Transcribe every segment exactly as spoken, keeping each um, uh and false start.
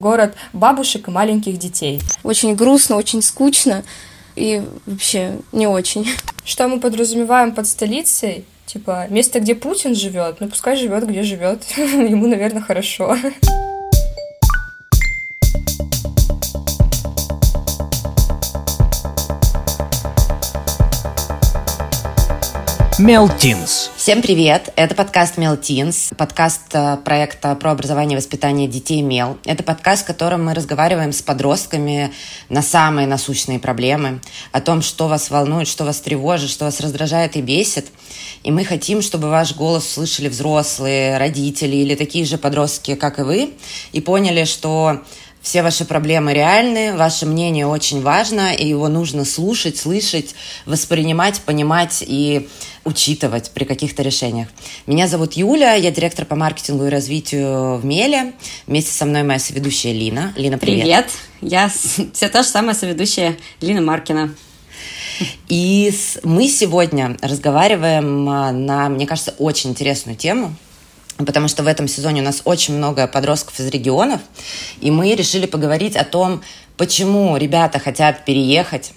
город бабушек и маленьких детей. Очень грустно, очень скучно и вообще не очень. Что мы подразумеваем под столицей? Типа, место, где Путин живет, ну пускай живет, где живет. Ему, наверное, хорошо. Мел.Teens. Всем привет! Это подкаст Мел.Teens, подкаст проекта про образование и воспитание детей Мел. Это подкаст, в котором мы разговариваем с подростками на самые насущные проблемы, о том, что вас волнует, что вас тревожит, что вас раздражает и бесит. И мы хотим, чтобы ваш голос слышали взрослые, родители или такие же подростки, как и вы, и поняли, что все ваши проблемы реальны, ваше мнение очень важно, и его нужно слушать, слышать, воспринимать, понимать и учитывать при каких-то решениях. Меня зовут Юля, я директор по маркетингу и развитию в Меле. Вместе со мной моя соведущая Лина. Лина, привет. Привет, я все та же самая соведущая Лина Маркина. И мы сегодня разговариваем на, мне кажется, очень интересную тему, потому что в этом сезоне у нас очень много подростков из регионов, и мы решили поговорить о том, почему ребята хотят переехать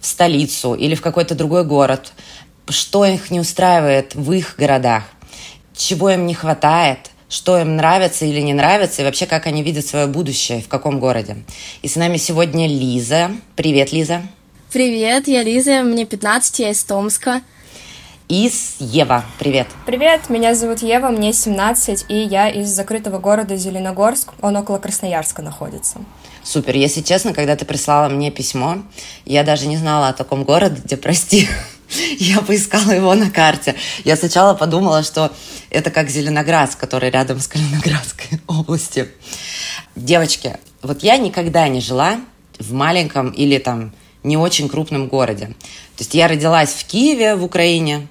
в столицу или в какой-то другой город, что их не устраивает в их городах, чего им не хватает, что им нравится или не нравится, и вообще, как они видят свое будущее, в каком городе. И с нами сегодня Лиза. Привет, Лиза. Привет, я Лиза, мне пятнадцать, я из Томска. И с Ева. Привет. Привет, меня зовут Ева, мне семнадцать, и я из закрытого города Зеленогорск, он около Красноярска находится. Супер, если честно, когда ты прислала мне письмо, я даже не знала о таком городе, прости, я поискала его на карте. Я сначала подумала, что это как Зеленоградск, который рядом с Калининградской областью. Девочки, вот я никогда не жила в маленьком или там не очень крупном городе. То есть я родилась в Киеве, в Украине,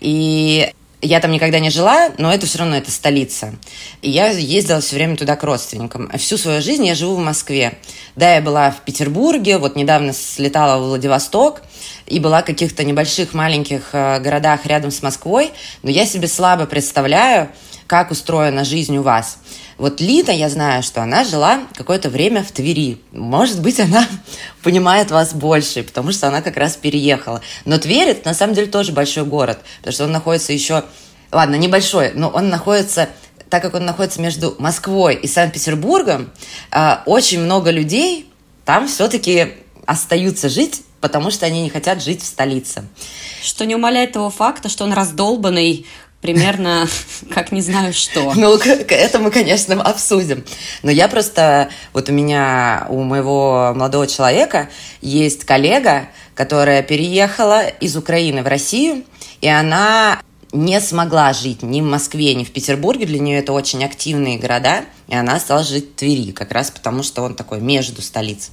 и я там никогда не жила, но это все равно это столица. И я ездила все время туда к родственникам. Всю свою жизнь я живу в Москве. Да, я была в Петербурге, вот недавно слетала в Владивосток и была в каких-то небольших маленьких городах рядом с Москвой, но я себе слабо представляю, как устроена жизнь у вас. Вот Лина, я знаю, что она жила какое-то время в Твери. Может быть, она понимает вас больше, потому что она как раз переехала. Но Тверь – это на самом деле тоже большой город, потому что он находится еще... Ладно, небольшой, но он находится... Так как он находится между Москвой и Санкт-Петербургом, очень много людей там все-таки остаются жить, потому что они не хотят жить в столице. Что не умаляет того факта, что он раздолбанный, примерно, как не знаю что. Ну, это мы, конечно, обсудим. Но я просто... Вот у меня, у моего молодого человека есть коллега, которая переехала из Украины в Россию, и она не смогла жить ни в Москве, ни в Петербурге. Для нее это очень активные города, и она стала жить в Твери, как раз потому, что он такой между столиц.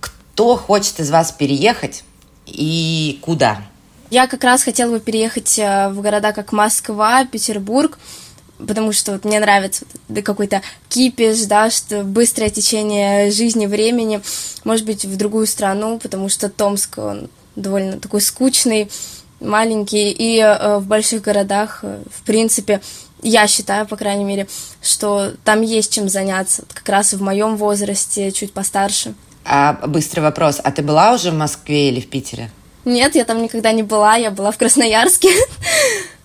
Кто хочет из вас переехать и куда? Я как раз хотела бы переехать в города, как Москва, Петербург, потому что вот мне нравится какой-то кипиш, да, что быстрое течение жизни, времени, может быть, в другую страну, потому что Томск, он довольно такой скучный, маленький, и в больших городах, в принципе, я считаю, по крайней мере, что там есть чем заняться, как раз в моем возрасте, чуть постарше. А быстрый вопрос, а ты была уже в Москве или в Питере? Нет, я там никогда не была, я была в Красноярске,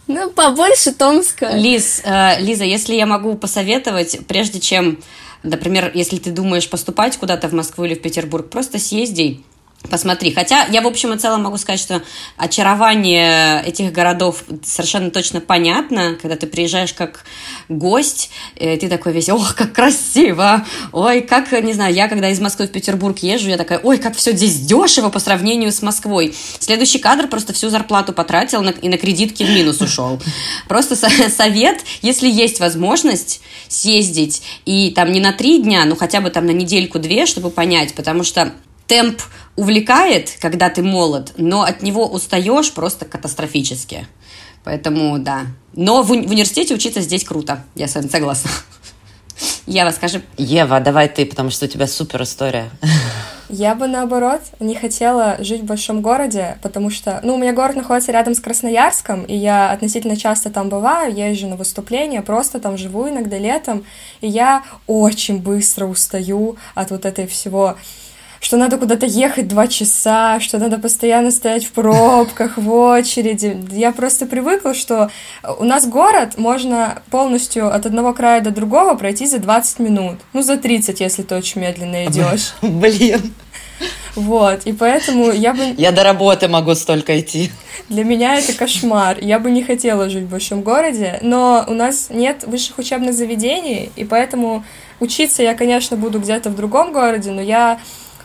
ну, побольше Томска. Лиз, э, Лиза, если я могу посоветовать, прежде чем, например, если ты думаешь поступать куда-то в Москву или в Петербург, просто съезди, посмотри. Хотя я, в общем и целом, могу сказать, что очарование этих городов совершенно точно понятно, когда ты приезжаешь как гость, и ты такой весь, ох, как красиво, ой, как, не знаю, я когда из Москвы в Петербург езжу, я такая, ой, как все здесь дешево по сравнению с Москвой. Следующий кадр просто всю зарплату потратил и на кредитки в минус ушел. Просто совет, если есть возможность съездить, и там не на три дня, ну хотя бы там на недельку-две, чтобы понять, потому что темп увлекает, когда ты молод, но от него устаешь просто катастрофически. Поэтому, да. Но в, уни- в университете учиться здесь круто. Я с вами согласна. Ева, скажи. Ева, давай ты, потому что у тебя супер история. Я бы, наоборот, не хотела жить в большом городе, потому что... Ну, у меня город находится рядом с Красноярском, и я относительно часто там бываю, езжу на выступления, просто там живу иногда летом, и я очень быстро устаю от вот этой всего... что надо куда-то ехать два часа, что надо постоянно стоять в пробках, в очереди. Я просто привыкла, что у нас город можно полностью от одного края до другого пройти за двадцать минут. Ну, за тридцать, если ты очень медленно идешь. Блин. Вот, и поэтому я бы... Я до работы могу столько идти. Для меня это кошмар. Я бы не хотела жить в большом городе, но у нас нет высших учебных заведений, и поэтому учиться я, конечно, буду где-то в другом городе, но я...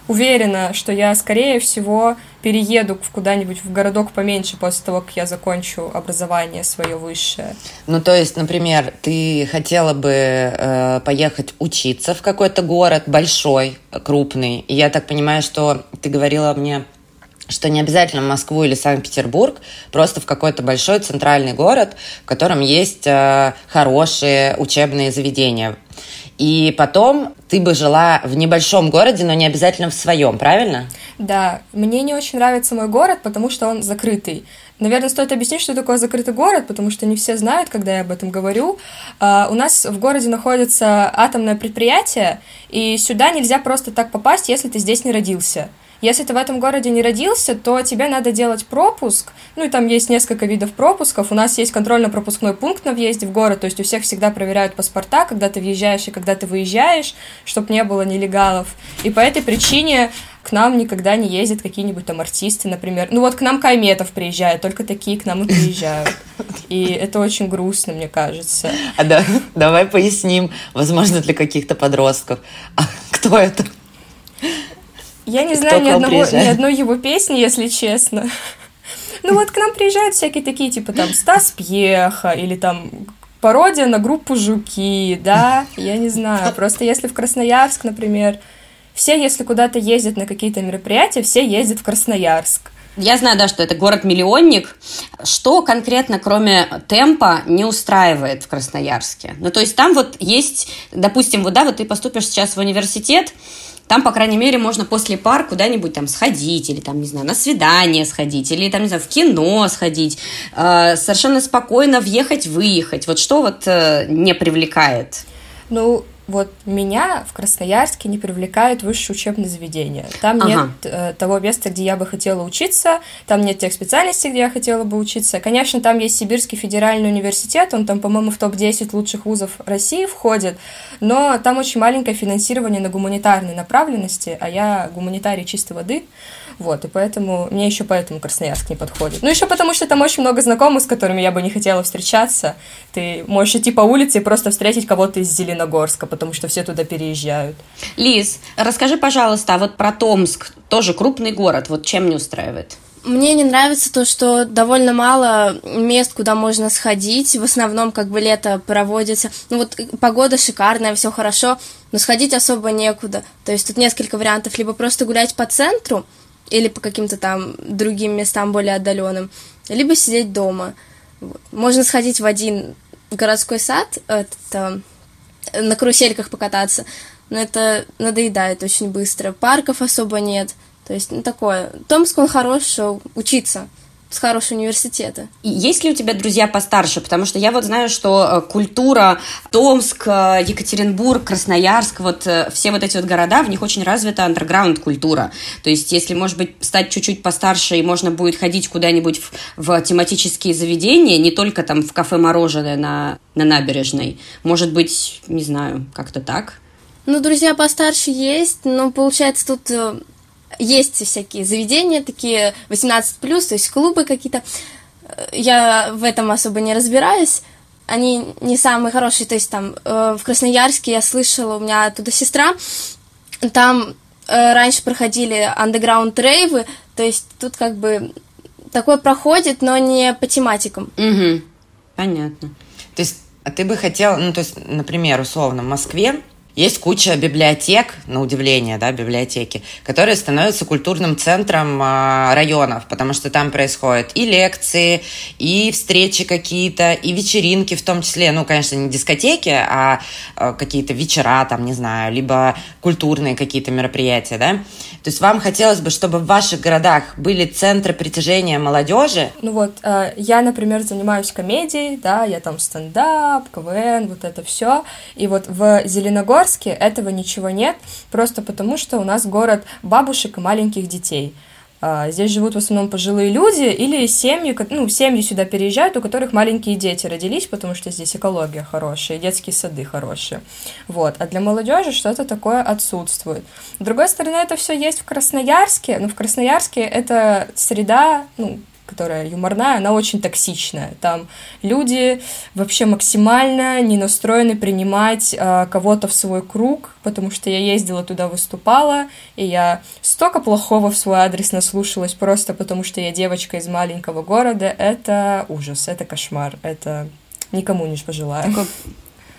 Уверена, что я, скорее всего, перееду куда-нибудь в городок поменьше после того, как я закончу образование свое высшее. Ну, то есть, например, ты хотела бы э, поехать учиться в какой-то город большой, крупный. И я так понимаю, что ты говорила мне, что не обязательно Москву или Санкт-Петербург, просто в какой-то большой центральный город, в котором есть э, хорошие учебные заведения. И потом ты бы жила в небольшом городе, но не обязательно в своем, правильно? Да, мне не очень нравится мой город, потому что он закрытый. Наверное, стоит объяснить, что такое закрытый город, потому что не все знают, когда я об этом говорю. А, у нас в городе находится атомное предприятие, и сюда нельзя просто так попасть, если ты здесь не родился. Если ты в этом городе не родился, то тебе надо делать пропуск, ну и там есть несколько видов пропусков, у нас есть контрольно-пропускной пункт на въезде в город, то есть у всех всегда проверяют паспорта, когда ты въезжаешь и когда ты выезжаешь, чтобы не было нелегалов, и по этой причине к нам никогда не ездят какие-нибудь там артисты, например, ну вот к нам Кай Метов приезжает, только такие к нам и приезжают, и это очень грустно, мне кажется. А да, давай поясним, возможно, для каких-то подростков, а кто это? Я не знаю ни, одного, ни одной его песни, если честно. Ну вот к нам приезжают всякие такие, типа там Стас Пьеха или там пародия на группу Жуки, да, я не знаю. Просто если в Красноярск, например, все, если куда-то ездят на какие-то мероприятия, все ездят в Красноярск. Я знаю, да, что это город-миллионник. Что конкретно, кроме темпа, не устраивает в Красноярске? Ну то есть там вот есть, допустим, вот да, вот ты поступишь сейчас в университет, там, по крайней мере, можно после пар куда-нибудь там сходить, или там, не знаю, на свидание сходить, или там, не знаю, в кино сходить, э, совершенно спокойно въехать-выехать. Вот что вот э, не привлекает? Ну, вот меня в Красноярске не привлекает высшее учебное заведение. Там ага. нет э, того места, где я бы хотела учиться, там нет тех специальностей, где я хотела бы учиться. Конечно, там есть Сибирский федеральный университет, он там, по-моему, в топ десять лучших вузов России входит, но там очень маленькое финансирование на гуманитарной направленности, а я гуманитарий чистой воды, вот, и поэтому, мне еще поэтому Красноярск не подходит. Ну, еще потому, что там очень много знакомых, с которыми я бы не хотела встречаться. Ты можешь идти по улице и просто встретить кого-то из Зеленогорска, потому что все туда переезжают. Лиз, расскажи, пожалуйста, а вот про Томск, тоже крупный город, вот чем не устраивает? Мне не нравится то, что довольно мало мест, куда можно сходить. В основном как бы лето проводится. Ну вот погода шикарная, все хорошо, но сходить особо некуда. То есть тут несколько вариантов. Либо просто гулять по центру, или по каким-то там другим местам более отдаленным, либо сидеть дома. Вот. Можно сходить в один городской сад, это, на карусельках покататься, но это надоедает очень быстро. Парков особо нет, то есть, ну, такое. Томск, он хорош учиться, с хорошего университета. И есть ли у тебя друзья постарше? Потому что я вот знаю, что культура Томск, Екатеринбург, Красноярск, вот все вот эти вот города, в них очень развита андерграунд-культура. То есть, если, может быть, стать чуть-чуть постарше, и можно будет ходить куда-нибудь в, в тематические заведения, не только там в кафе-мороженое на, на набережной. Может быть, не знаю, как-то так? Ну, друзья постарше есть, но, получается, тут... Есть всякие заведения такие восемнадцать плюс, то есть клубы какие-то. Я в этом особо не разбираюсь. Они не самые хорошие. То есть там в Красноярске я слышала, у меня оттуда сестра. Там раньше проходили андеграунд-рейвы. То есть тут как бы такое проходит, но не по тематикам. Угу. Понятно. То есть ты бы хотела, ну то есть, например, условно в Москве Есть куча библиотек, на удивление, да, библиотеки, которые становятся культурным центром э, районов, потому что там происходят и лекции, и встречи какие-то, и вечеринки в том числе, ну, конечно, не дискотеки, а э, какие-то вечера, там, не знаю, либо культурные какие-то мероприятия, да. То есть вам хотелось бы, чтобы в ваших городах были центры притяжения молодежи? Ну вот, э, я, например, занимаюсь комедией, да, я там стендап, ка вэ эн, вот это все, и вот в Зеленогорске этого ничего нет, просто потому что у нас город бабушек и маленьких детей. Здесь живут в основном пожилые люди или семьи, ну, семьи сюда переезжают, у которых маленькие дети родились, потому что здесь экология хорошая, детские сады хорошие. Вот. А для молодежи что-то такое отсутствует. С другой стороны, это все есть в Красноярске, но в Красноярске это среда, ну, которая юморная, она очень токсичная. Там люди вообще максимально не настроены принимать э, кого-то в свой круг, потому что я ездила туда, выступала, и я столько плохого в свой адрес наслушалась просто потому, что я девочка из маленького города. Это ужас, это кошмар, это никому не пожелаю. Такой,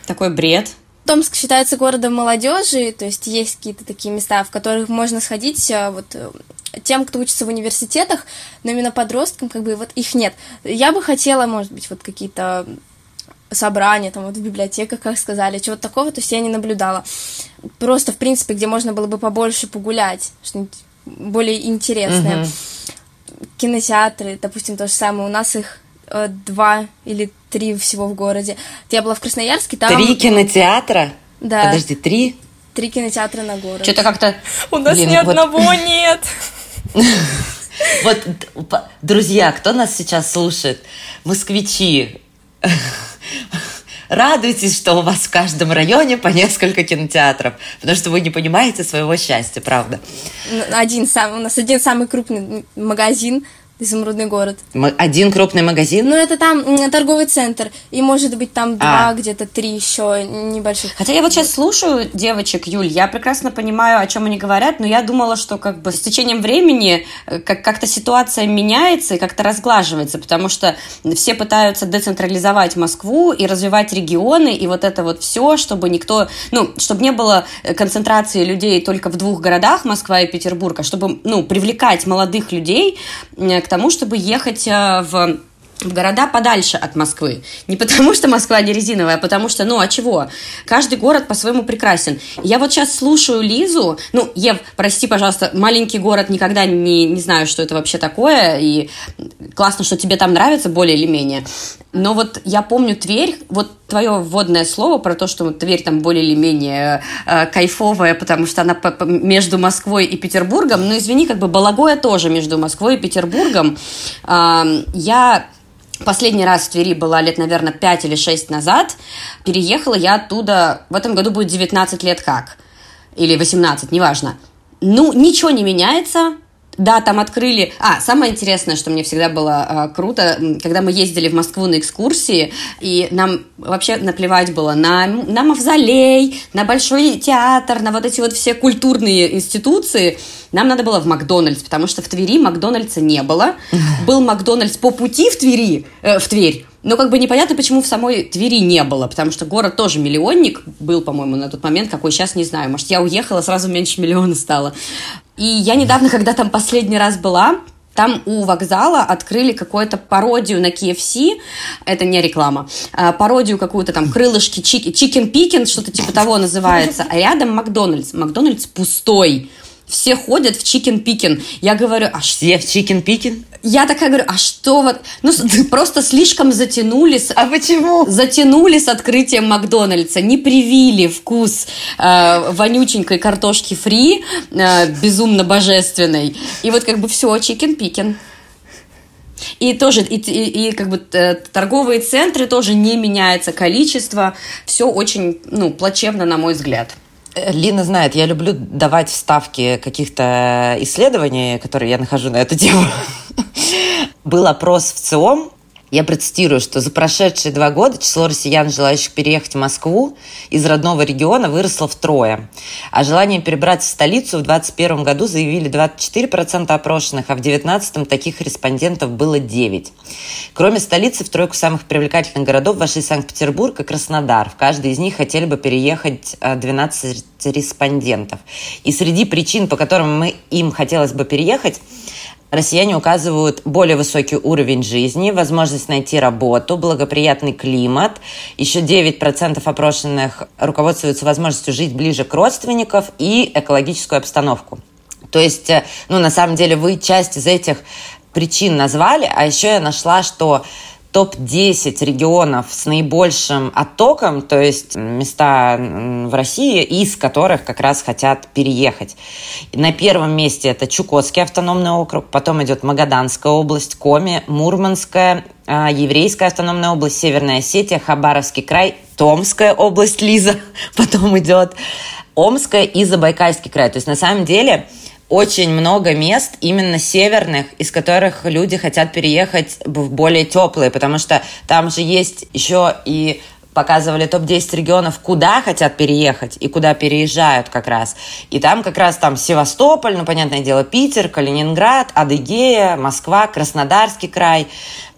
такой бред. Томск считается городом молодежи, то есть есть какие-то такие места, в которых можно сходить вот тем, кто учится в университетах, но именно подросткам как бы вот их нет. Я бы хотела, может быть, вот какие-то собрания там вот в библиотеках, как сказали, чего-то такого, то есть я не наблюдала. Просто, в принципе, где можно было бы побольше погулять, что-нибудь более интересное. Угу. Кинотеатры, допустим, то же самое, у нас их э, два или три всего в городе. Я была в Красноярске, там... Три кинотеатра? Да. Подожди, три? Три кинотеатра на город. Что-то как-то... У нас Блин, ни вот... одного нет. Вот, друзья, кто нас сейчас слушает? Москвичи, радуйтесь, что у вас в каждом районе по несколько кинотеатров, потому что вы не понимаете своего счастья, правда. Один самый, у нас один самый крупный магазин, Изумрудный город. Один крупный магазин? Ну, это там торговый центр. И, может быть, там два, а. где-то три еще небольших. Хотя я вот сейчас слушаю девочек, Юль, я прекрасно понимаю, о чем они говорят, но я думала, что как бы с течением времени как- как-то ситуация меняется и как-то разглаживается, потому что все пытаются децентрализовать Москву и развивать регионы, и вот это вот все, чтобы никто... Ну, чтобы не было концентрации людей только в двух городах, Москва и Петербург, а чтобы, ну, привлекать молодых людей к тому, чтобы ехать в, в города подальше от Москвы. Не потому, что Москва не резиновая, а потому что, ну, а чего? Каждый город по-своему прекрасен. Я вот сейчас слушаю Лизу, ну, Ев, прости, пожалуйста, маленький город, никогда не, не знаю, что это вообще такое, и классно, что тебе там нравится более или менее. Но вот я помню Тверь, вот твое вводное слово про то, что вот Тверь там более или менее э, кайфовая, потому что она по- по- между Москвой и Петербургом, но извини, как бы Бологое тоже между Москвой и Петербургом. Э, я последний раз в Твери была лет, наверное, пять или шесть назад, переехала я оттуда, в этом году будет девятнадцать лет как, или восемнадцать, неважно. Ну, ничего не меняется. Да, там открыли... А, самое интересное, что мне всегда было э, круто, когда мы ездили в Москву на экскурсии, и нам вообще наплевать было на, на мавзолей, на Большой театр, на вот эти вот все культурные институции. Нам надо было в Макдональдс, потому что в Твери Макдональдса не было. Был Макдональдс по пути в Твери, э, в Тверь, но как бы непонятно, почему в самой Твери не было, потому что город тоже миллионник был, по-моему, на тот момент, какой сейчас, не знаю. Может, я уехала, сразу меньше миллиона стало. И я недавно, когда там последний раз была, там у вокзала открыли какую-то пародию на кей эф си, это не реклама, пародию какую-то там крылышки, Chicken Picken, что-то типа того называется, а рядом Макдональдс. Макдональдс пустой. Все ходят в Chicken Picken. Я говорю, а что? Все в Chicken Picken? Я такая говорю, а что вот? Ну, просто слишком затянули. С... А почему? Затянули с открытием Макдональдса. Не привили вкус э, вонюченькой картошки фри, э, безумно божественной. И вот как бы все, Chicken Picken. И тоже, и, и, и как бы торговые центры тоже не меняется количество. Все очень, ну, плачевно, на мой взгляд. Лина знает, я люблю давать вставки каких-то исследований, которые я нахожу на эту тему. Был опрос в ВЦИОМ, Я процитирую, что за прошедшие два года число россиян, желающих переехать в Москву из родного региона, выросло втрое. О желании перебраться в столицу в двадцать первом году заявили двадцать четыре процента опрошенных, а в девятнадцатом таких респондентов было девять. Кроме столицы, в тройку самых привлекательных городов вошли Санкт-Петербург и Краснодар. В каждый из них хотели бы переехать двенадцать респондентов. И среди причин, по которым мы, им хотелось бы переехать, россияне указывают более высокий уровень жизни, возможность найти работу, благоприятный климат. Еще девять процентов опрошенных руководствуются возможностью жить ближе к родственникам и экологическую обстановку. То есть, ну, на самом деле, вы часть из этих причин назвали, а еще я нашла, что топ десять регионов с наибольшим оттоком, то есть места в России, из которых как раз хотят переехать. На первом месте это Чукотский автономный округ, потом идет Магаданская область, Коми, Мурманская, Еврейская автономная область, Северная Осетия, Хабаровский край, Томская область, Лиза, потом идет Омская и Забайкальский край. То есть на самом деле очень много мест именно северных, из которых люди хотят переехать в более теплые, потому что там же есть еще и показывали топ десять регионов, куда хотят переехать и куда переезжают как раз. И там как раз там Севастополь, ну, понятное дело, Питер, Калининград, Адыгея, Москва, Краснодарский край,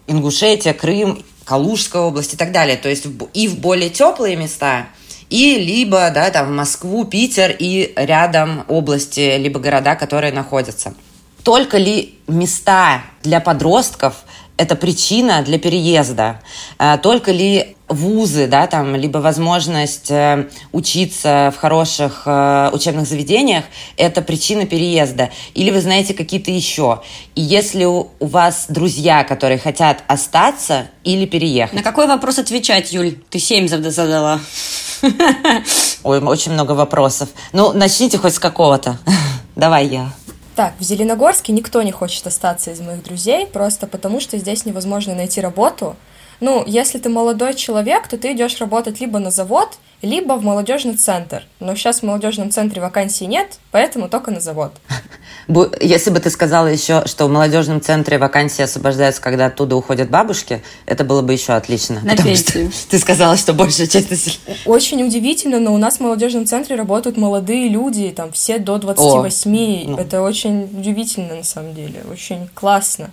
Ингушетия, Крым, Калужская область и так далее. То есть и в более теплые места, и либо, да, там, в Москву, Питер и рядом области, либо города, которые находятся. Только ли места для подростков – это причина для переезда? Только ли вузы, да, там, либо возможность учиться в хороших учебных заведениях – это причина переезда? Или вы знаете какие-то еще? И если у вас друзья, которые хотят остаться или переехать? На какой вопрос отвечать, Юль? Ты семь задала. Ой, очень много вопросов. Ну, начните хоть с какого-то. Давай я. Так, в Зеленогорске никто не хочет остаться из моих друзей, просто потому что здесь невозможно найти работу. Ну, если ты молодой человек, то ты идешь работать либо на завод, либо в молодежный центр. Но сейчас в молодежном центре вакансий нет, поэтому только на завод. Если бы ты сказала еще, что в молодежном центре вакансии освобождаются, когда оттуда уходят бабушки, это было бы еще отлично. На пенсию. Ты сказала, что большая часть населения. Очень удивительно, но у нас в молодежном центре работают молодые люди, там все до двадцати восьми. О, ну. Это очень удивительно, на самом деле. Очень классно.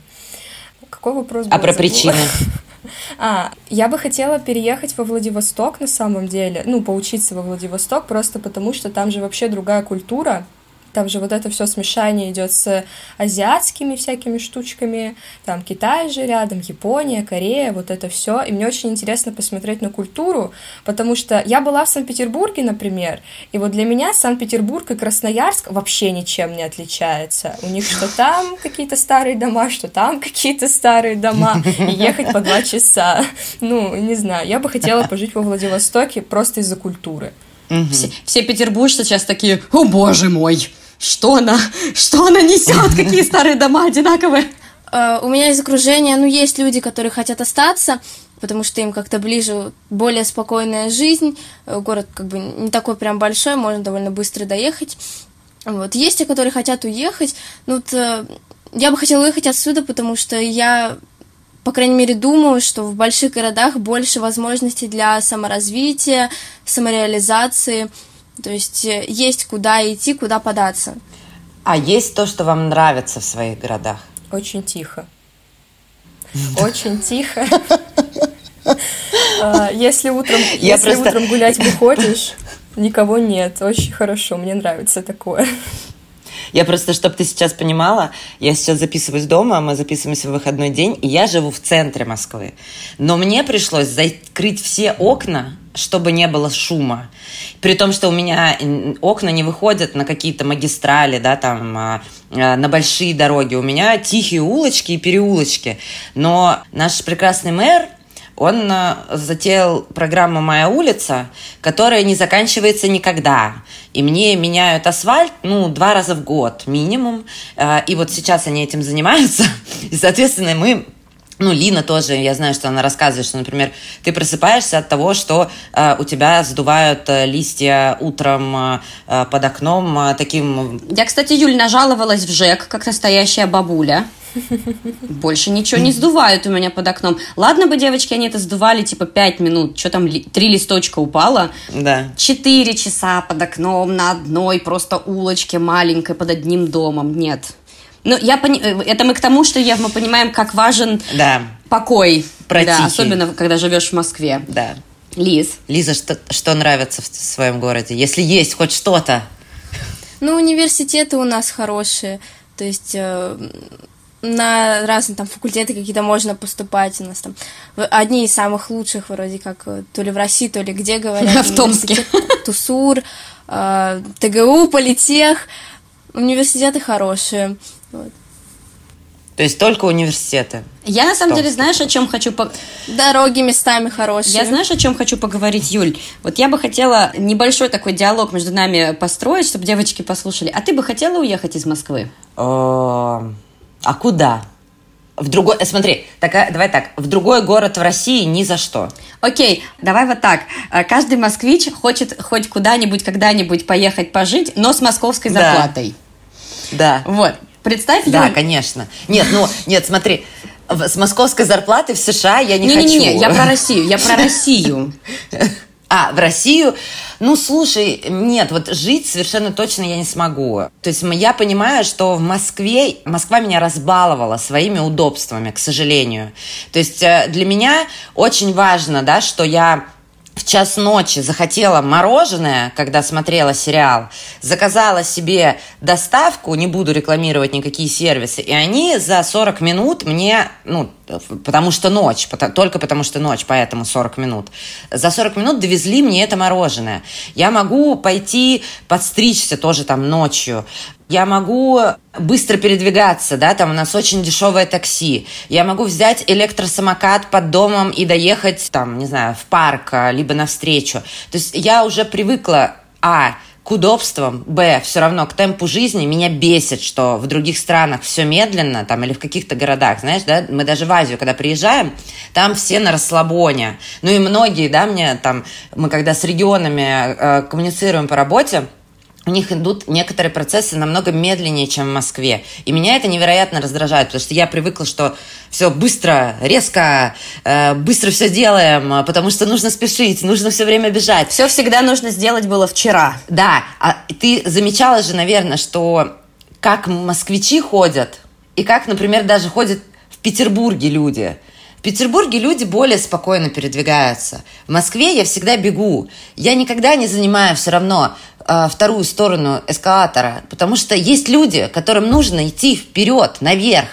Какой вопрос был? А про причины? А, я бы хотела переехать во Владивосток на самом деле, ну, поучиться во Владивосток, просто потому что там же вообще другая культура, там же вот это все смешание идет с азиатскими всякими штучками, там Китай же рядом, Япония, Корея, вот это все, и мне очень интересно посмотреть на культуру, потому что я была в Санкт-Петербурге, например, и вот для меня Санкт-Петербург и Красноярск вообще ничем не отличаются, у них что там какие-то старые дома, что там какие-то старые дома, и ехать по два часа, ну, не знаю, я бы хотела пожить во Владивостоке просто из-за культуры. Угу. Все, все петербуржцы сейчас такие: «О, боже мой! Что она, что она несет? Какие старые дома одинаковые?» У меня из окружения, ну, есть люди, которые хотят остаться, потому что им как-то ближе более спокойная жизнь. Город как бы не такой прям большой, можно довольно быстро доехать. Вот. Есть те, которые хотят уехать. Ну, вот, я бы хотела уехать отсюда, потому что я, по крайней мере, думаю, что в больших городах больше возможностей для саморазвития, самореализации. То есть есть куда идти, куда податься. А есть то, что вам нравится в своих городах? Очень тихо. Очень тихо. Если утром гулять выходишь, никого нет. Очень хорошо, мне нравится такое. Я просто, чтобы ты сейчас понимала, я сейчас записываюсь дома, мы записываемся в выходной день, и я живу в центре Москвы. Но мне пришлось закрыть все окна, чтобы не было шума. При том, что у меня окна не выходят на какие-то магистрали, да, там, на большие дороги. У меня тихие улочки и переулочки. Но наш прекрасный мэр, он затеял программу «Моя улица», которая не заканчивается никогда. И мне меняют асфальт, ну, два раза в год минимум. И вот сейчас они этим занимаются. И, соответственно, мы... Ну, Лина тоже, я знаю, что она рассказывает, что, например, ты просыпаешься от того, что э, у тебя сдувают э, листья утром э, под окном э, таким... Я, кстати, Юль, нажаловалась в ЖЭК, как настоящая бабуля. Больше ничего не сдувают у меня под окном. Ладно бы, девочки, они это сдували типа пять минут. Что там, три листочка упало? Да. Четыре часа под окном на одной просто улочке маленькой под одним домом. Нет. Ну, я пони... Это мы к тому, что я... мы понимаем, как важен да. покой. Протихий. Да, особенно, когда живешь в Москве. Да. Лиз. Лиза, что, что нравится в своем городе? Если есть хоть что-то. Ну, университеты у нас хорошие. То есть... Э... на разные там факультеты какие-то можно поступать. У нас там одни из самых лучших вроде как, то ли в России, то ли где говорят. В Томске. ТУСУР, ТГУ, Политех. Университеты хорошие. Вот. То есть только университеты. Я на самом деле, знаешь, о чем хочу... По... Дороги местами хорошие. Я знаешь, о чем хочу поговорить, Юль? Вот я бы хотела небольшой такой диалог между нами построить, чтобы девочки послушали. А ты бы хотела уехать из Москвы? А куда? В другой... Смотри, такая, давай так. В другой город в России ни за что. Окей, давай вот так. Каждый москвич хочет хоть куда-нибудь, когда-нибудь поехать пожить, но с московской зарплатой. Да. Вот. Представь, да, я... конечно. Нет, ну, нет, смотри. С московской зарплаты в США я не, не хочу. Не-не-не, я про Россию. Я про Россию. А, в Россию? Ну, слушай, нет, вот жить совершенно точно я не смогу. То есть я понимаю, что в Москве... Москва меня разбаловала своими удобствами, к сожалению. То есть для меня очень важно, да, что я в час ночи захотела мороженое, когда смотрела сериал, заказала себе доставку, не буду рекламировать никакие сервисы, и они за сорок минут мне... ну, потому что ночь, только потому что ночь, поэтому сорок минут. За сорок минут довезли мне это мороженое. Я могу пойти подстричься тоже там ночью. Я могу быстро передвигаться, да, там у нас очень дешевое такси. Я могу взять электросамокат под домом и доехать там, не знаю, в парк, либо навстречу. То есть я уже привыкла, а... к удобствам, б, все равно к темпу жизни. Меня бесит, что в других странах все медленно, там, или в каких-то городах, знаешь, да, мы даже в Азию, когда приезжаем, там все на расслабоне. Ну и многие, да, мне там, мы когда с регионами э, коммуницируем по работе, у них идут некоторые процессы намного медленнее, чем в Москве. И меня это невероятно раздражает, потому что я привыкла, что все быстро, резко, э, быстро все делаем, потому что нужно спешить, нужно все время бежать. Все всегда нужно сделать было вчера. Да. А ты замечала же, наверное, что как москвичи ходят, и как, например, даже ходят в Петербурге люди. В Петербурге люди более спокойно передвигаются. В Москве я всегда бегу. Я никогда не занимаю все равно... вторую сторону эскалатора, потому что есть люди, которым нужно идти вперед, наверх.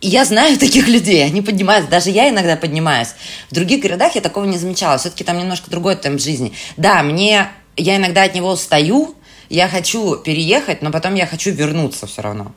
И я знаю таких людей, они поднимаются, даже я иногда поднимаюсь. В других городах я такого не замечала, все-таки там немножко другой темп жизни. Да, мне, я иногда от него устаю, я хочу переехать, но потом я хочу вернуться все равно.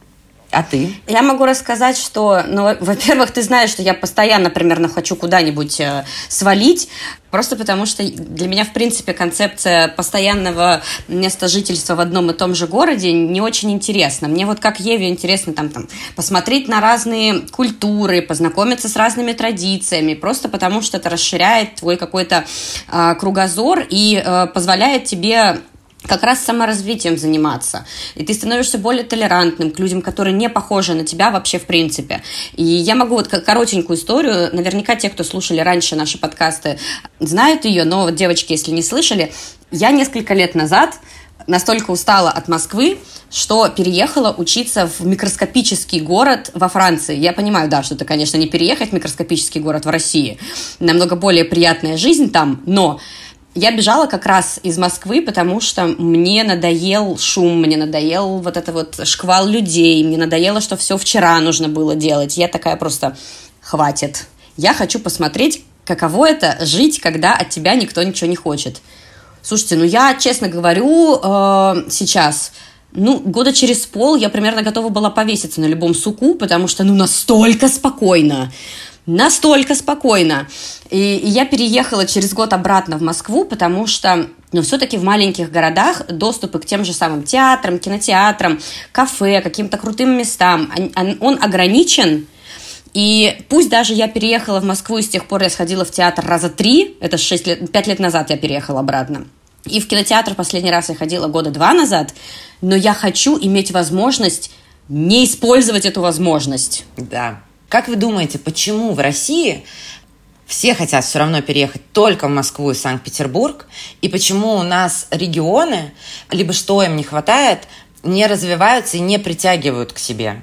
А ты? Я могу рассказать, что, ну, во-первых, ты знаешь, что я постоянно примерно хочу куда-нибудь э, свалить, просто потому что для меня, в принципе, концепция постоянного места жительства в одном и том же городе не очень интересна. Мне вот как Еве интересно там, там посмотреть на разные культуры, познакомиться с разными традициями, просто потому что это расширяет твой какой-то э, кругозор и э, позволяет тебе... как раз саморазвитием заниматься. И ты становишься более толерантным к людям, которые не похожи на тебя вообще в принципе. И я могу вот коротенькую историю, наверняка те, кто слушали раньше наши подкасты, знают ее, но вот, девочки, если не слышали, я несколько лет назад настолько устала от Москвы, что переехала учиться в микроскопический город во Франции. Я понимаю, да, что это, конечно, не переехать в микроскопический город в России. Намного более приятная жизнь там, но... Я бежала как раз из Москвы, потому что мне надоел шум, мне надоел вот этот вот шквал людей, мне надоело, что все вчера нужно было делать. Я такая просто, хватит. Я хочу посмотреть, каково это жить, когда от тебя никто ничего не хочет. Слушайте, ну я, честно говорю, э, сейчас... Ну, года через пол я примерно готова была повеситься на любом суку, потому что, ну, настолько спокойно, настолько спокойно. И, и я переехала через год обратно в Москву, потому что, ну, все-таки в маленьких городах доступы к тем же самым театрам, кинотеатрам, кафе, каким-то крутым местам, он, он ограничен. И пусть даже я переехала в Москву, и с тех пор я сходила в театр раза три, это шесть лет, пять лет назад я переехала обратно. И в кинотеатр последний раз я ходила года два назад, но я хочу иметь возможность не использовать эту возможность. Да. Как вы думаете, почему в России все хотят все равно переехать только в Москву и Санкт-Петербург? И почему у нас регионы, либо что им не хватает, не развиваются и не притягивают к себе?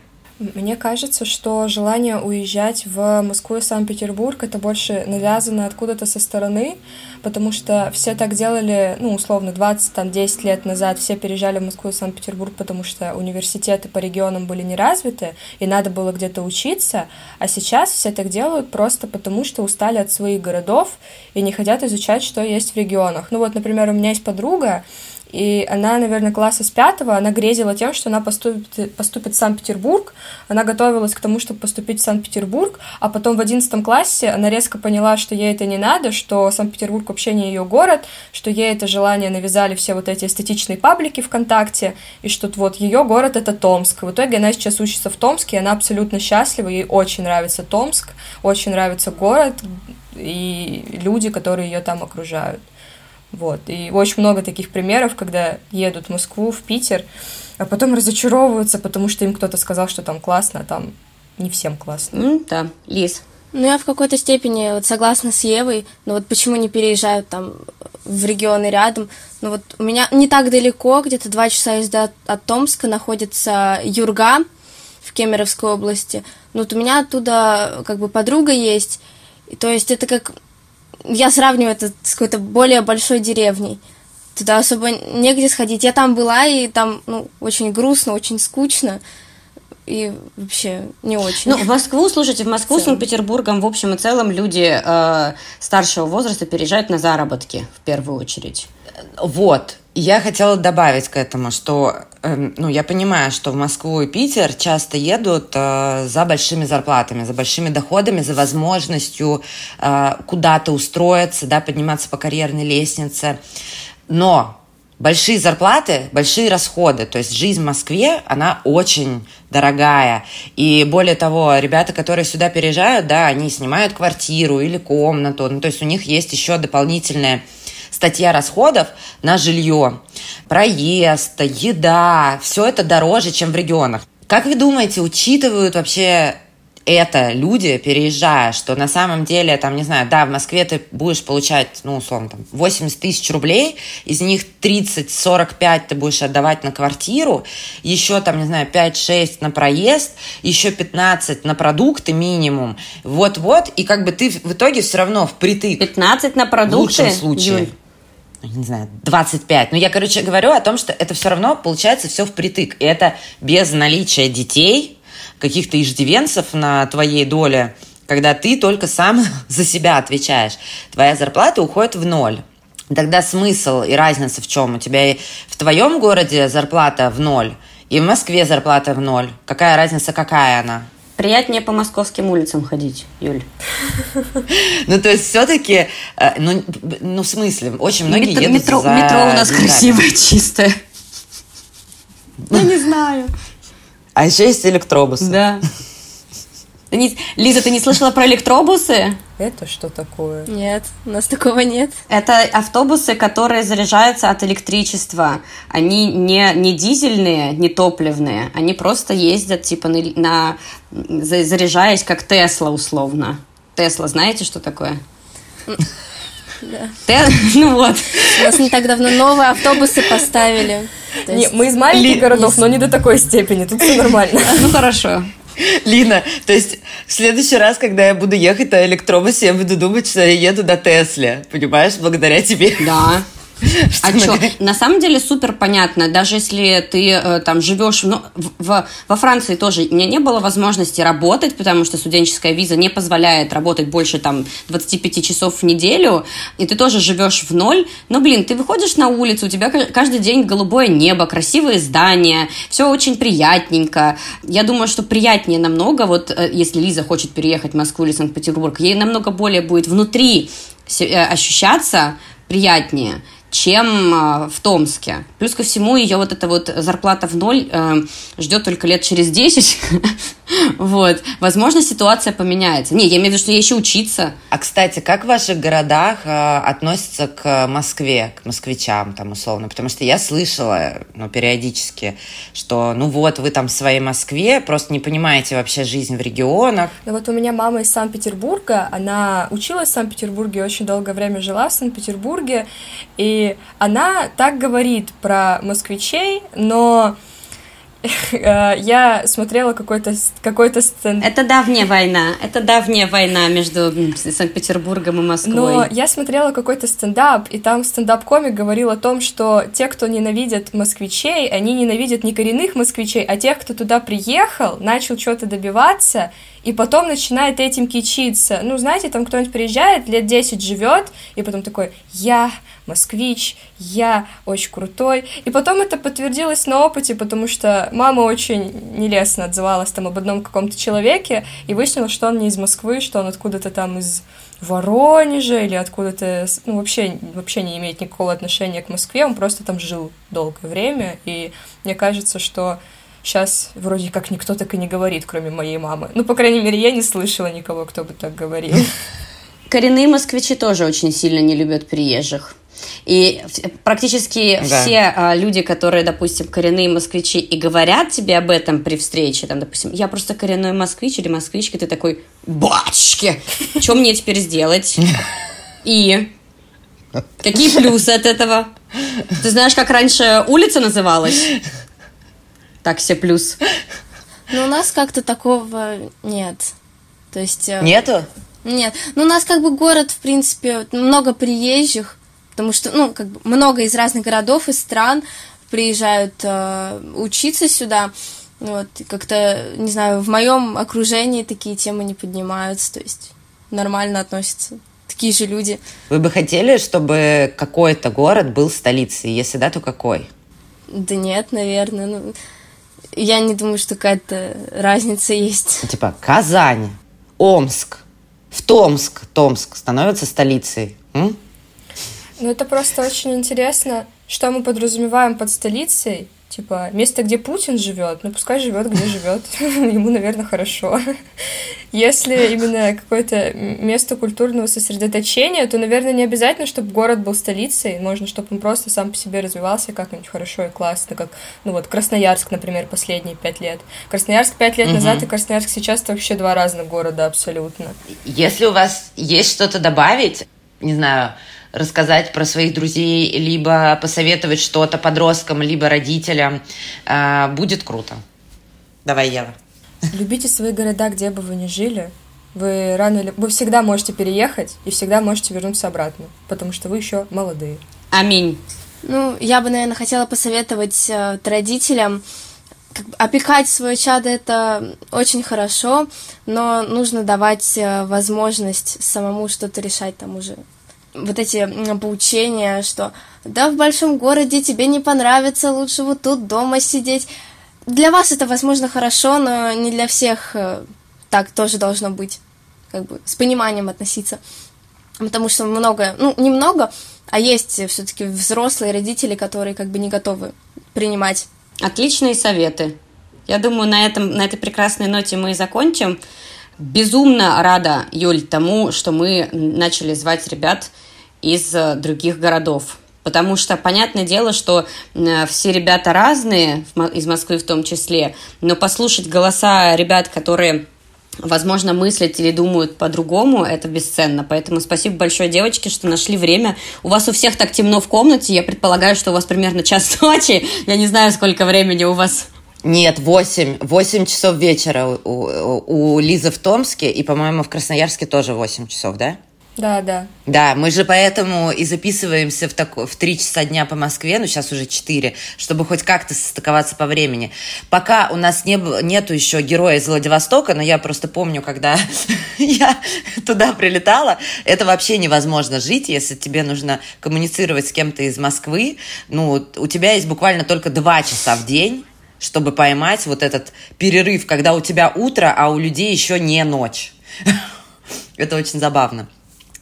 Мне кажется, что желание уезжать в Москву и Санкт-Петербург — это больше навязано откуда-то со стороны, потому что все так делали, ну, условно, двадцать, там, десять лет назад все переезжали в Москву и Санкт-Петербург, потому что университеты по регионам были не развиты, и надо было где-то учиться, а сейчас все так делают просто потому, что устали от своих городов и не хотят изучать, что есть в регионах. Ну вот, например, у меня есть подруга, и она, наверное, класса с пятого, она грезила тем, что она поступит, поступит в Санкт-Петербург. Она готовилась к тому, чтобы поступить в Санкт-Петербург, а потом в одиннадцатом классе она резко поняла, что ей это не надо, что Санкт-Петербург вообще не ее город, что ей это желание навязали все вот эти эстетичные паблики ВКонтакте, и что вот ее город — это Томск. В итоге она сейчас учится в Томске, и она абсолютно счастлива, ей очень нравится Томск, очень нравится город и люди, которые ее там окружают. Вот. И очень много таких примеров, когда едут в Москву, в Питер, а потом разочаровываются, потому что им кто-то сказал, что там классно, а там не всем классно. Mm, да, Лиз. Ну, я в какой-то степени вот согласна с Евой, но вот почему не переезжают там в регионы рядом. Ну вот у меня не так далеко, где-то два часа езда от Томска находится Юрга в Кемеровской области. Ну вот у меня оттуда как бы подруга есть, и, то есть это как... Я сравниваю это с какой-то более большой деревней. Туда особо негде сходить. Я там была, и там, ну, очень грустно, очень скучно. И вообще не очень. Ну, в Москву, слушайте, в Москву с Санкт-Петербургом, в общем и целом, люди э, старшего возраста переезжают на заработки, в первую очередь. Вот. Я хотела добавить к этому, что, э, ну, я понимаю, что в Москву и Питер часто едут э, за большими зарплатами, за большими доходами, за возможностью э, куда-то устроиться, да, подниматься по карьерной лестнице. Но большие зарплаты, большие расходы. То есть жизнь в Москве, она очень дорогая. И более того, ребята, которые сюда переезжают, да, они снимают квартиру или комнату. Ну, то есть у них есть еще дополнительные... статья расходов на жилье, проезд, еда, все это дороже, чем в регионах. Как вы думаете, учитывают вообще это люди, переезжая, что на самом деле, там, не знаю, да, в Москве ты будешь получать, ну, условно, там, восемьдесят тысяч рублей, из них тридцать-сорок пять ты будешь отдавать на квартиру, еще, там, не знаю, пять-шесть на проезд, еще пятнадцать на продукты минимум, вот-вот, и как бы ты в итоге все равно впритык. пятнадцать на продукты? В лучшем случае. Юль. Не знаю, двадцать пять. Ну, я, короче, говорю о том, что это все равно получается все впритык, и это без наличия детей, каких-то иждивенцев на твоей доле, когда ты только сам за себя отвечаешь. Твоя зарплата уходит в ноль. Тогда смысл и разница в чем? У тебя и в твоем городе зарплата в ноль, и в Москве зарплата в ноль. Какая разница, какая она? Приятнее по московским улицам ходить, Юль. Ну, то есть, все-таки, ну, в смысле, очень многие едут за... Метро у нас красивое, чистое. Я не знаю. А еще есть электробусы. Да. Ты не... Лиза, ты не слышала про электробусы? Это что такое? Нет, у нас такого нет. Это автобусы, которые заряжаются от электричества. Они не, не дизельные, не топливные. Они просто ездят, типа, на, на... заряжаясь, как Тесла, условно. Тесла, знаете, что такое? Да. Ну вот. У нас не так давно новые автобусы поставили. Не, мы из маленьких Ли... городов, но не до такой степени. Тут все нормально. Ну хорошо. Лина, то есть в следующий раз, когда я буду ехать на электробусе, я буду думать, что я еду на Тесле. Понимаешь, благодаря тебе. Да. А что? На самом деле супер понятно. Даже если ты э, там живешь, ну, в, в, во Франции тоже у меня не было возможности работать, потому что студенческая виза не позволяет работать больше там двадцать пять часов в неделю, и ты тоже живешь в ноль. Но, блин, ты выходишь на улицу, у тебя каждый день голубое небо, красивые здания, все очень приятненько. Я думаю, что приятнее намного, вот э, если Лиза хочет переехать в Москву или Санкт-Петербург, ей намного более будет внутри э, ощущаться приятнее, чем в Томске. Плюс ко всему, ее вот эта вот зарплата в ноль э, ждет только лет через десять, Вот. Возможно, ситуация поменяется. Не, я имею в виду, что я еще учиться. А, кстати, как в ваших городах э, относятся к Москве, к москвичам там условно? Потому что я слышала, ну, периодически, что, ну вот, вы там в своей Москве, просто не понимаете вообще жизнь в регионах. Ну вот у меня мама из Санкт-Петербурга, она училась в Санкт-Петербурге, очень долгое время жила в Санкт-Петербурге, и она так говорит про москвичей, но... Я смотрела какой-то какой-то сцен... Это давняя война. Это давняя война между Санкт-Петербургом и Москвой. Но я смотрела какой-то стендап, и там стендап-комик говорил о том, что те, кто ненавидят москвичей, они ненавидят не коренных москвичей, а тех, кто туда приехал, начал что-то добиваться, и потом начинает этим кичиться. Ну, знаете, там кто-нибудь приезжает, лет десять живет, и потом такой: я москвич, я очень крутой. И потом это подтвердилось на опыте, потому что мама очень нелестно отзывалась там об одном каком-то человеке, и выяснилось, что он не из Москвы, что он откуда-то там из Воронежа или откуда-то, ну, вообще, вообще не имеет никакого отношения к Москве, он просто там жил долгое время, и мне кажется, что сейчас вроде как никто так и не говорит, кроме моей мамы. Ну, по крайней мере, я не слышала никого, кто бы так говорил. Коренные москвичи тоже очень сильно не любят приезжих. И практически да. все а, люди, которые, допустим, коренные москвичи, и говорят тебе об этом при встрече, там, допустим, я просто коренной москвич или москвичка, ты такой: бачки, что мне теперь сделать? И какие плюсы от этого? Ты знаешь, как раньше улица называлась? Так все плюс. Ну, у нас как-то такого нет. То есть... Нету? Нет. Ну, у нас как бы город, в принципе, много приезжих, потому что, ну, как бы много из разных городов и стран приезжают э, учиться сюда. Вот, как-то, не знаю, в моем окружении такие темы не поднимаются, то есть нормально относятся. Такие же люди. Вы бы хотели, чтобы какой-то город был столицей? Если да, то какой? Да нет, наверное. Ну, я не думаю, что какая-то разница есть. Типа Казань, Омск, в Томск. Томск становится столицей. М? Ну, это просто очень интересно, что мы подразумеваем под столицей. Типа, место, где Путин живет, ну, пускай живет, где живет. Ему, наверное, хорошо. Если именно какое-то место культурного сосредоточения, то, наверное, не обязательно, чтобы город был столицей. Можно, чтобы он просто сам по себе развивался как-нибудь хорошо и классно. Как, ну, вот, Красноярск, например, последние пять лет. Красноярск пять лет угу. назад и Красноярск сейчас — это вообще два разных города абсолютно. Если у вас есть что-то добавить, не знаю... рассказать про своих друзей, либо посоветовать что-то подросткам, либо родителям. Будет круто. Давай, Ева. Любите свои города, где бы вы ни жили. Вы рано или... вы всегда можете переехать и всегда можете вернуться обратно, потому что вы еще молодые. Аминь. Ну, я бы, наверное, хотела посоветовать родителям. Опекать свое чадо — это очень хорошо, но нужно давать возможность самому что-то решать там уже. Вот эти поучения, что да, в большом городе тебе не понравится, лучше вот тут дома сидеть. Для вас это, возможно, хорошо, но не для всех так тоже должно быть, как бы с пониманием относиться. Потому что много, ну, немного, а есть все-таки взрослые родители, которые как бы не готовы принимать. Отличные советы. Я думаю, на этом, на этой прекрасной ноте мы и закончим. Безумно рада, Юль, тому, что мы начали звать ребят из других городов. Потому что, понятное дело, что все ребята разные, из Москвы в том числе, но послушать голоса ребят, которые, возможно, мыслят или думают по-другому, это бесценно. Поэтому спасибо большое, девочки, что нашли время. У вас у всех так темно в комнате, я предполагаю, что у вас примерно час ночи. Я не знаю, сколько времени у вас... Нет, восемь. Восемь часов вечера у, у, у Лизы в Томске, и, по-моему, в Красноярске тоже восемь часов, да? Да, да. Да, мы же поэтому и записываемся в, так... в три часа дня по Москве, ну, сейчас уже четыре, чтобы хоть как-то состыковаться по времени. Пока у нас не было, нету еще героя из Владивостока, но я просто помню, когда я туда прилетала, это вообще невозможно жить, если тебе нужно коммуницировать с кем-то из Москвы. Ну, у тебя есть буквально только два часа в день, чтобы поймать вот этот перерыв, когда у тебя утро, а у людей еще не ночь. Это очень забавно.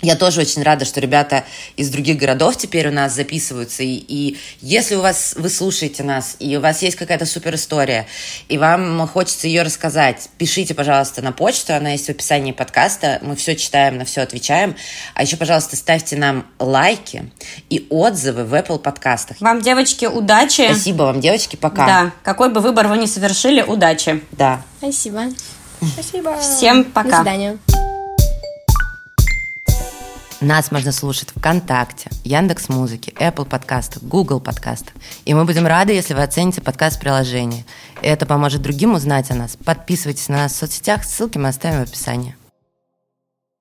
Я тоже очень рада, что ребята из других городов теперь у нас записываются. И, и если у вас, вы слушаете нас, и у вас есть какая-то супер история, и вам хочется ее рассказать, пишите, пожалуйста, на почту. Она есть в описании подкаста. Мы все читаем, на все отвечаем. А еще, пожалуйста, ставьте нам лайки и отзывы в Apple подкастах. Вам, девочки, удачи. Спасибо вам, девочки. Пока. Да. Какой бы выбор вы ни совершили, удачи. Да. Спасибо. Спасибо. Всем пока. До свидания. Нас можно слушать ВКонтакте, Яндекс.Музыке, Apple подкастах, Google подкастах. И мы будем рады, если вы оцените подкаст в приложении. Это поможет другим узнать о нас. Подписывайтесь на нас в соцсетях, ссылки мы оставим в описании.